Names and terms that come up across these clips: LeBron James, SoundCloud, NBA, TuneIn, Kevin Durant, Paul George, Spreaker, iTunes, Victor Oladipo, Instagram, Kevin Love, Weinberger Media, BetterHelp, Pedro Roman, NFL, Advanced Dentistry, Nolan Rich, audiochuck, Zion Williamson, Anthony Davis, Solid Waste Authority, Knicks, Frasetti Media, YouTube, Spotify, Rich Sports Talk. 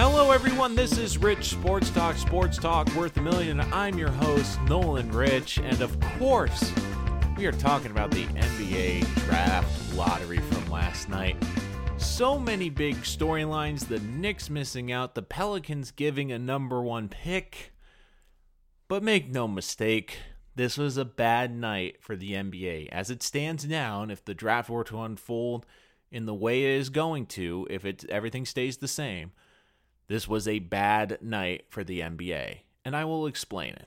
Hello everyone, this is Rich Sports Talk worth a million. I'm your host, Nolan Rich, and of course, we are talking about the NBA draft lottery from last night. So many big storylines, the Knicks missing out, the Pelicans giving a number one pick. But make no mistake, this was a bad night for the NBA. As it stands now, and if the draft were to unfold in the way it is going to, if everything stays the same, this was a bad night for the NBA, and I will explain it.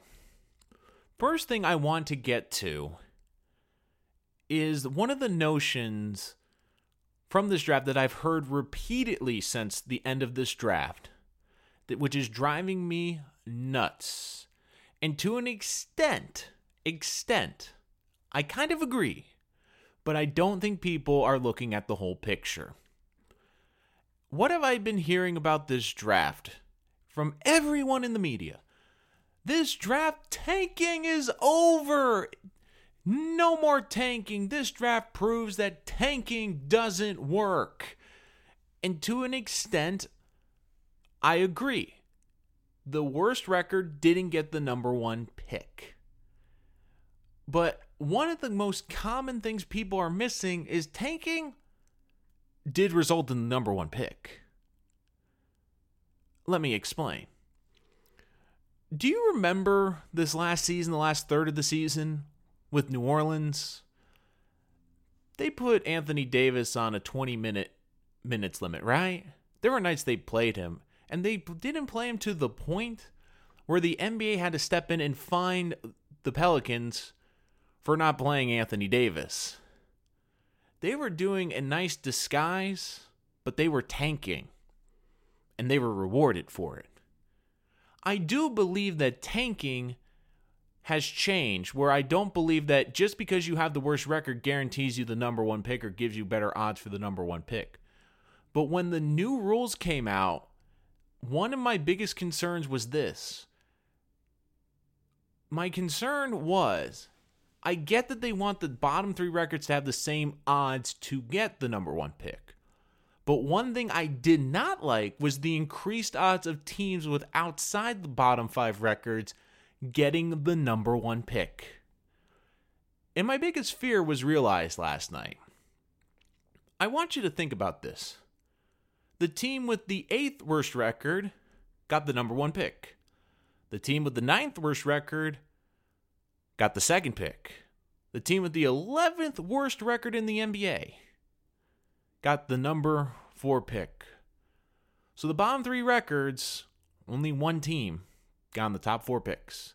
First thing I want to get to is one of the notions from this draft that I've heard repeatedly since the end of this draft, which is driving me nuts. And to an extent, I kind of agree, but I don't think people are looking at the whole picture. What have I been hearing about this draft from everyone in the media? This draft tanking is over. No more tanking. This draft proves that tanking doesn't work. And to an extent, I agree. The worst record didn't get the number one pick. But one of the most common things people are missing is tanking did result in the number one pick. Let me explain. Do you remember this last season, the last third of the season with New Orleans? They put Anthony Davis on a 20 minutes limit, right? There were nights they played him, and they didn't play him to the point where the NBA had to step in and fine the Pelicans for not playing Anthony Davis. They were doing a nice disguise, but they were tanking, and they were rewarded for it. I do believe that tanking has changed, where I don't believe that just because you have the worst record guarantees you the number one pick or gives you better odds for the number one pick. But when the new rules came out, one of my biggest concerns was this. My concern was, I get that they want the bottom three records to have the same odds to get the number one pick. But one thing I did not like was the increased odds of teams with outside the bottom five records getting the number one pick. And my biggest fear was realized last night. I want you to think about this. The team with the eighth worst record got the number one pick. The team with the ninth worst record got the second pick. The team with the 11th worst record in the NBA got the number 4 pick. So the bottom three records, only one team got in the top 4 picks.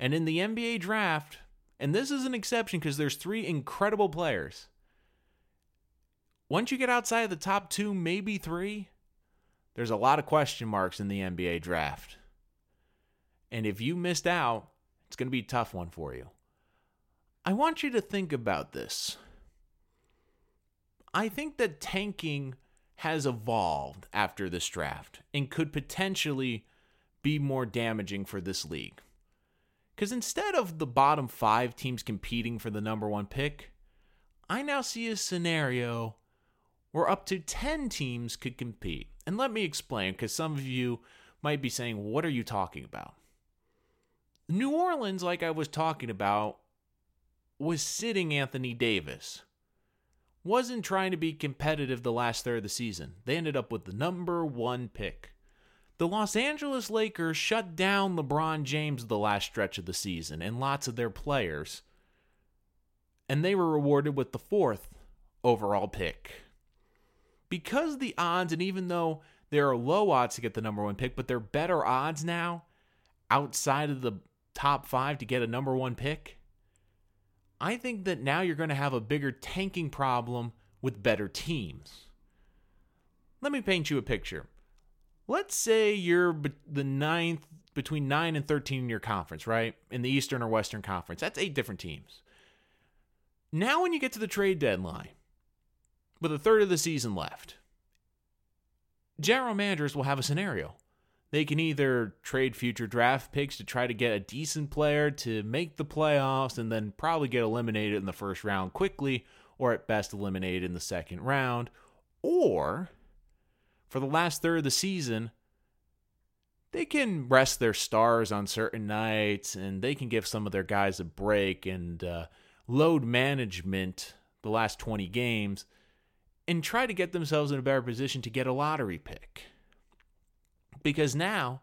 And in the NBA draft, and this is an exception because there's 3 incredible players, once you get outside of the top 2, maybe 3, there's a lot of question marks in the NBA draft. And if you missed out, it's going to be a tough one for you. I want you to think about this. I think that tanking has evolved after this draft and could potentially be more damaging for this league. Because instead of the bottom 5 teams competing for the number one pick, I now see a scenario where up to 10 teams could compete. And let me explain, because some of you might be saying, what are you talking about? New Orleans, like I was talking about, was sitting Anthony Davis. Wasn't trying to be competitive the last third of the season. They ended up with the number one pick. The Los Angeles Lakers shut down LeBron James the last stretch of the season and lots of their players. And they were rewarded with the 4th overall pick. Because the odds, and even though there are low odds to get the number one pick, but they're better odds now outside of the top 5 to get a number one pick, I think that now you're going to have a bigger tanking problem with better teams. Let me paint you a picture. Let's say you're the 9th, between 9 and 13 in your conference, right? In the Eastern or Western Conference. That's 8 different teams. Now when you get to the trade deadline, with a third of the season left, general managers will have a scenario. They can either trade future draft picks to try to get a decent player to make the playoffs and then probably get eliminated in the first round quickly, or at best eliminated in the second round, or for the last third of the season, they can rest their stars on certain nights, and they can give some of their guys a break, and load management the last 20 games and try to get themselves in a better position to get a lottery pick. Because now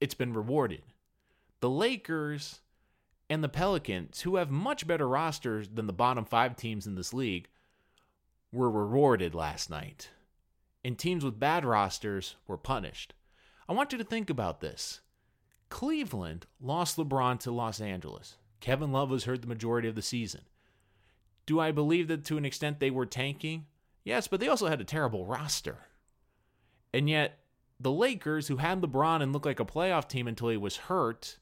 it's been rewarded. The Lakers and the Pelicans, who have much better rosters than the bottom five teams in this league, were rewarded last night. And teams with bad rosters were punished. I want you to think about this. Cleveland lost LeBron to Los Angeles. Kevin Love was hurt the majority of the season. Do I believe that to an extent they were tanking? Yes, but they also had a terrible roster. And yet, the Lakers, who had LeBron and looked like a playoff team until he was hurt,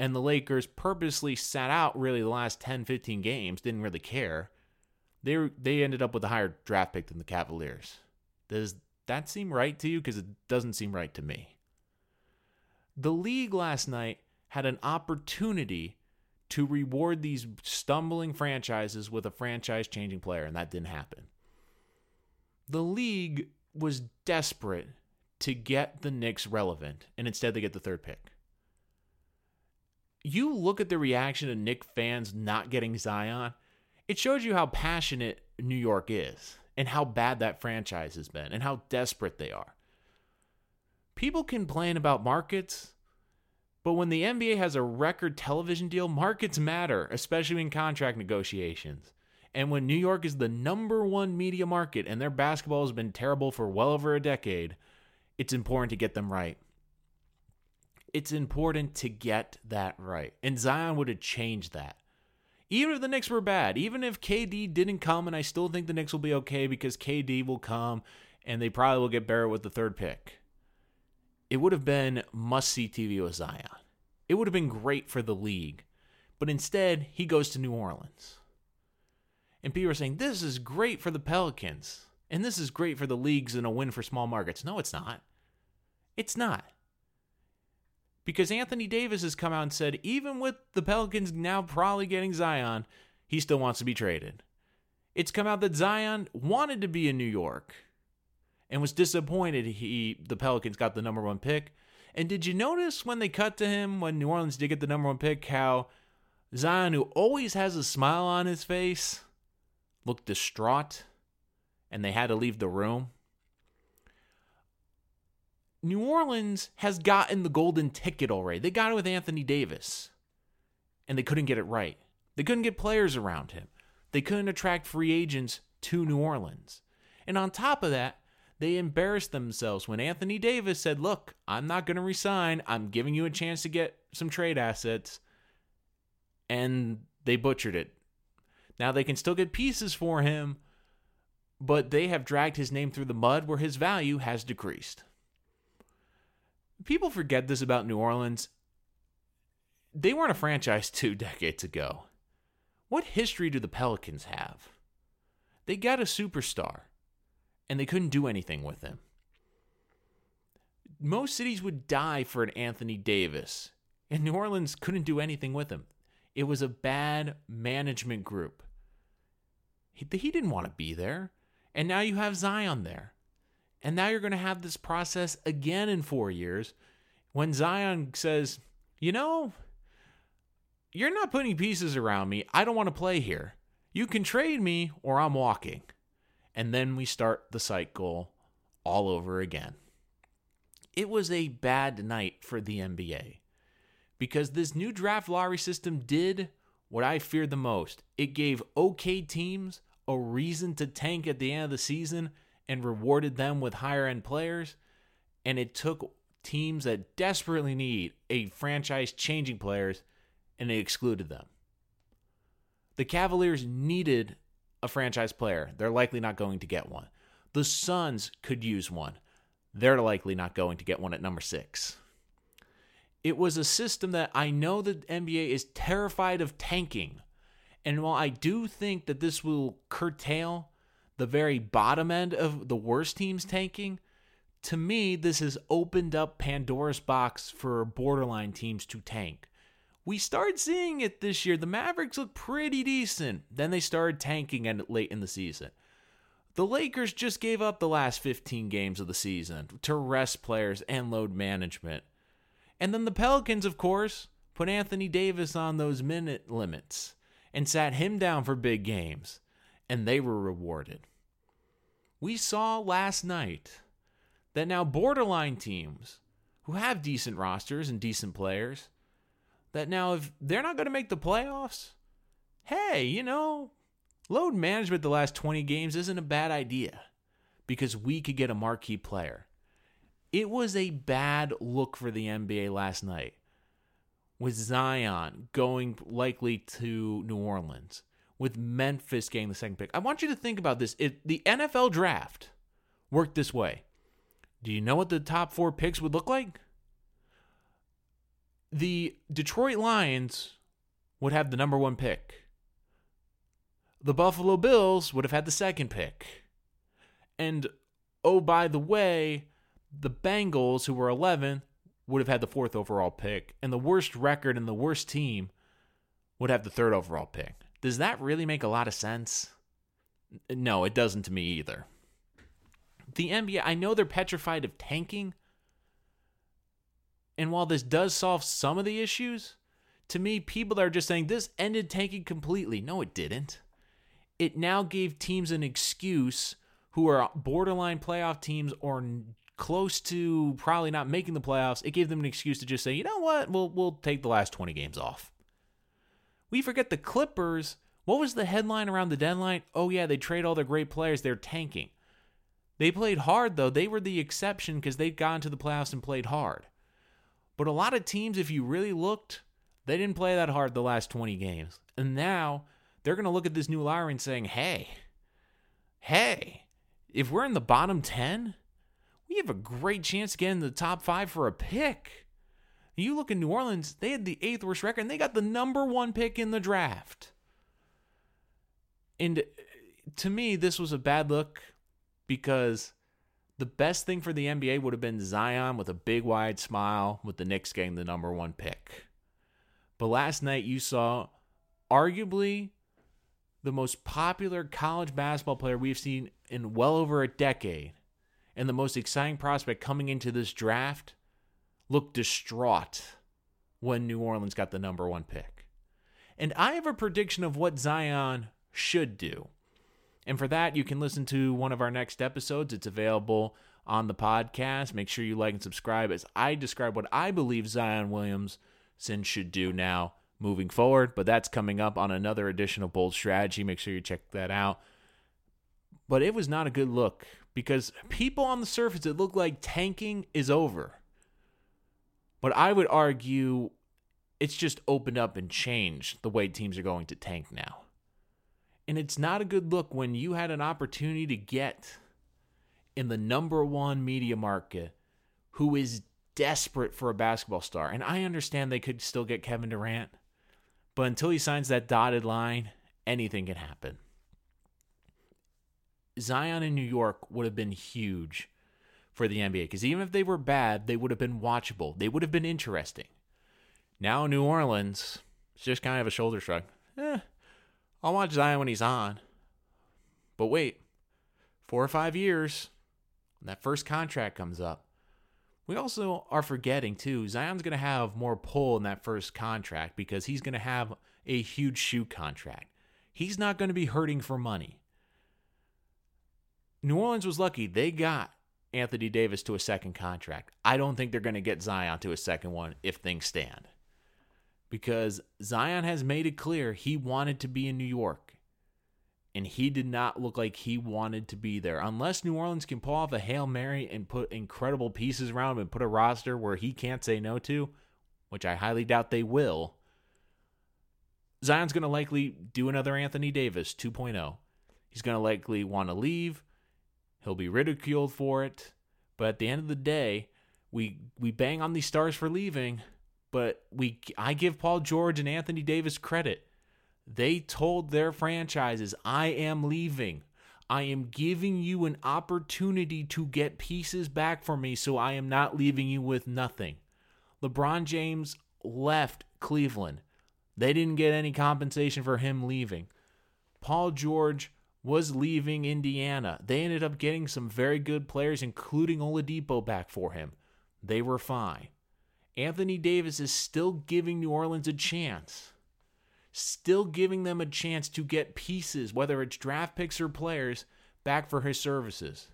and the Lakers purposely sat out really the last 10, 15 games, didn't really care, they ended up with a higher draft pick than the Cavaliers. Does that seem right to you? Because it doesn't seem right to me. The league last night had an opportunity to reward these stumbling franchises with a franchise-changing player, and that didn't happen. The league was desperate to get the Knicks relevant, and instead they get the third pick. You look at the reaction of Knicks fans not getting Zion, it shows you how passionate New York is, and how bad that franchise has been, and how desperate they are. People complain about markets, but when the NBA has a record television deal, markets matter, especially in contract negotiations. And when New York is the #1 media market and their basketball has been terrible for well over a decade, it's important to get them right. It's important to get that right. And Zion would have changed that. Even if the Knicks were bad, even if KD didn't come, and I still think the Knicks will be okay because KD will come and they probably will get Barrett with the third pick. It would have been must-see TV with Zion. It would have been great for the league. But instead, he goes to New Orleans. And people are saying, this is great for the Pelicans. And this is great for the leagues and a win for small markets. No, it's not. It's not. Because Anthony Davis has come out and said, even with the Pelicans now probably getting Zion, he still wants to be traded. It's come out that Zion wanted to be in New York and was disappointed the Pelicans got the #1 pick. And did you notice when they cut to him, when New Orleans did get the #1 pick, how Zion, who always has a smile on his face, looked distraught and they had to leave the room? New Orleans has gotten the golden ticket already. They got it with Anthony Davis, and they couldn't get it right. They couldn't get players around him. They couldn't attract free agents to New Orleans. And on top of that, they embarrassed themselves when Anthony Davis said, look, I'm not going to resign. I'm giving you a chance to get some trade assets. And they butchered it. Now they can still get pieces for him, but they have dragged his name through the mud where his value has decreased. People forget this about New Orleans. They weren't a franchise 2 decades ago. What history do the Pelicans have? They got a superstar, and they couldn't do anything with him. Most cities would die for an Anthony Davis, and New Orleans couldn't do anything with him. It was a bad management group. He didn't want to be there. And now you have Zion there. And now you're going to have this process again in 4 years when Zion says, you know, you're not putting pieces around me. I don't want to play here. You can trade me or I'm walking. And then we start the cycle all over again. It was a bad night for the NBA because this new draft lottery system did what I feared the most. It gave okay teams a reason to tank at the end of the season and rewarded them with higher-end players, and it took teams that desperately need a franchise-changing players, and it excluded them. The Cavaliers needed a franchise player. They're likely not going to get one. The Suns could use one. They're likely not going to get one at #6. It was a system that I know the NBA is terrified of tanking. And while I do think that this will curtail the very bottom end of the worst teams tanking, to me, this has opened up Pandora's box for borderline teams to tank. We started seeing it this year. The Mavericks looked pretty decent. Then they started tanking late in the season. The Lakers just gave up the last 15 games of the season to rest players and load management. And then the Pelicans, of course, put Anthony Davis on those minute limits and sat him down for big games, and they were rewarded. We saw last night that now borderline teams who have decent rosters and decent players, that now if they're not going to make the playoffs, hey, you know, load management the last 20 games isn't a bad idea because we could get a marquee player. It was a bad look for the NBA last night with Zion going likely to New Orleans, with Memphis getting the second pick. I want you to think about this. If the NFL draft worked this way, do you know what the top four picks would look like? The Detroit Lions would have the number one pick. The Buffalo Bills would have had the second pick. And, oh, by the way, the Bengals, who were 11th, would have had the fourth overall pick. And the worst record and the worst team would have the third overall pick. Does that really make a lot of sense? No, it doesn't to me either. The NBA, I know they're petrified of tanking. And while this does solve some of the issues, to me, people are just saying this ended tanking completely. No, it didn't. It now gave teams an excuse who are borderline playoff teams or close to probably not making the playoffs. It gave them an excuse to just say, you know what, we'll take the last 20 games off. We forget the Clippers. What was the headline around the deadline? Oh, yeah, they trade all their great players. They're tanking. They played hard, though. They were the exception because they'd gone to the playoffs and played hard. But a lot of teams, if you really looked, they didn't play that hard the last 20 games. And now they're going to look at this new lottery and saying, hey, if we're in the bottom 10, we have a great chance to get in the top 5 for a pick. You look in New Orleans, they had the 8th worst record, and they got the number one pick in the draft. And to me, this was a bad look because the best thing for the NBA would have been Zion with a big, wide smile with the Knicks getting the number one pick. But last night, you saw arguably the most popular college basketball player we've seen in well over a decade and the most exciting prospect coming into this draft looked distraught when New Orleans got the number one pick. And I have a prediction of what Zion should do. And for that, you can listen to one of our next episodes. It's available on the podcast. Make sure you like and subscribe as I describe what I believe Zion Williamson should do now moving forward. But that's coming up on another edition of Bold Strategy. Make sure you check that out. But it was not a good look because people on the surface, it looked like tanking is over. But I would argue it's just opened up and changed the way teams are going to tank now. And it's not a good look when you had an opportunity to get in the number one media market who is desperate for a basketball star. And I understand they could still get Kevin Durant, but until he signs that dotted line, anything can happen. Zion in New York would have been huge for the NBA, because even if they were bad, they would have been watchable. They would have been interesting. Now New Orleans, it's just kind of a shoulder shrug. I'll watch Zion when he's on. But wait, 4 or 5 years, when that first contract comes up, we also are forgetting, too, Zion's going to have more pull in that first contract because he's going to have a huge shoe contract. He's not going to be hurting for money. New Orleans was lucky. They got Anthony Davis to a second contract. I don't think they're going to get Zion to a second one if things stand. Because Zion has made it clear he wanted to be in New York. And he did not look like he wanted to be there. Unless New Orleans can pull off a Hail Mary and put incredible pieces around him and put a roster where he can't say no to, which I highly doubt they will, Zion's going to likely do another Anthony Davis 2.0. He's going to likely want to leave. He'll be ridiculed for it, but at the end of the day, we bang on these stars for leaving, but I give Paul George and Anthony Davis credit. They told their franchises, I am leaving. I am giving you an opportunity to get pieces back for me, so I am not leaving you with nothing. LeBron James left Cleveland. They didn't get any compensation for him leaving. Paul George was leaving Indiana. They ended up getting some very good players, including Oladipo, back for him. They were fine. Anthony Davis is still giving New Orleans a chance. Still giving them a chance to get pieces, whether it's draft picks or players, back for his services.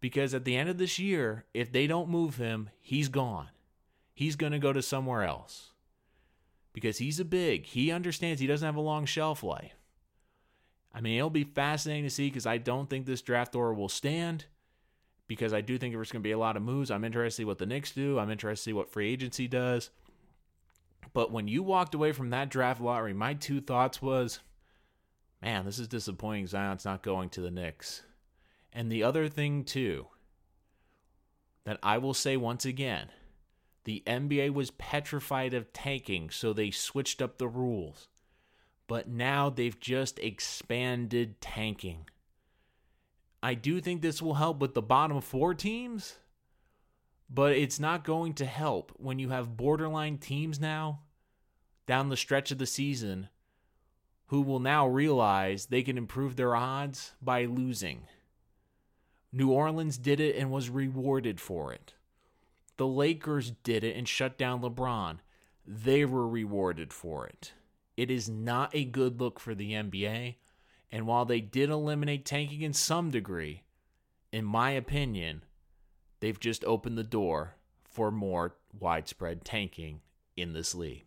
Because at the end of this year, if they don't move him, he's gone. He's going to go to somewhere else. Because he's a big. He understands he doesn't have a long shelf life. I mean, it'll be fascinating to see because I don't think this draft order will stand. Because I do think there's going to be a lot of moves. I'm interested to see what the Knicks do. I'm interested to see what free agency does. But when you walked away from that draft lottery, my two thoughts was, man, this is disappointing. Zion's not going to the Knicks. And the other thing, too, that I will say once again, the NBA was petrified of tanking, so they switched up the rules. But now they've just expanded tanking. I do think this will help with the bottom four teams, but it's not going to help when you have borderline teams now down the stretch of the season who will now realize they can improve their odds by losing. New Orleans did it and was rewarded for it. The Lakers did it and shut down LeBron. They were rewarded for it. It is not a good look for the NBA. And while they did eliminate tanking in some degree, in my opinion, they've just opened the door for more widespread tanking in this league.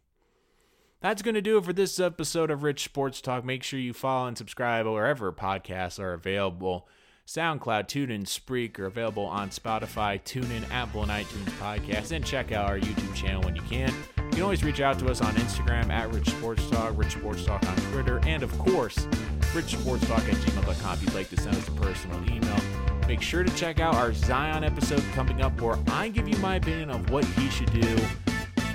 That's going to do it for this episode of Rich Sports Talk. Make sure you follow and subscribe wherever podcasts are available. SoundCloud, TuneIn, Spreaker, available on Spotify, TuneIn, Apple, and iTunes podcasts. And check out our YouTube channel when you can. You can always reach out to us on Instagram at Rich Sports Talk, Rich Sports Talk on Twitter, and of course, richsportstalk@gmail.com if you'd like to send us a personal email. Make sure to check out our Zion episode coming up where I give you my opinion of what he should do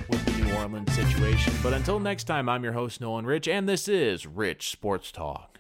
with the New Orleans situation. But until next time, I'm your host, Nolan Rich, and this is Rich Sports Talk.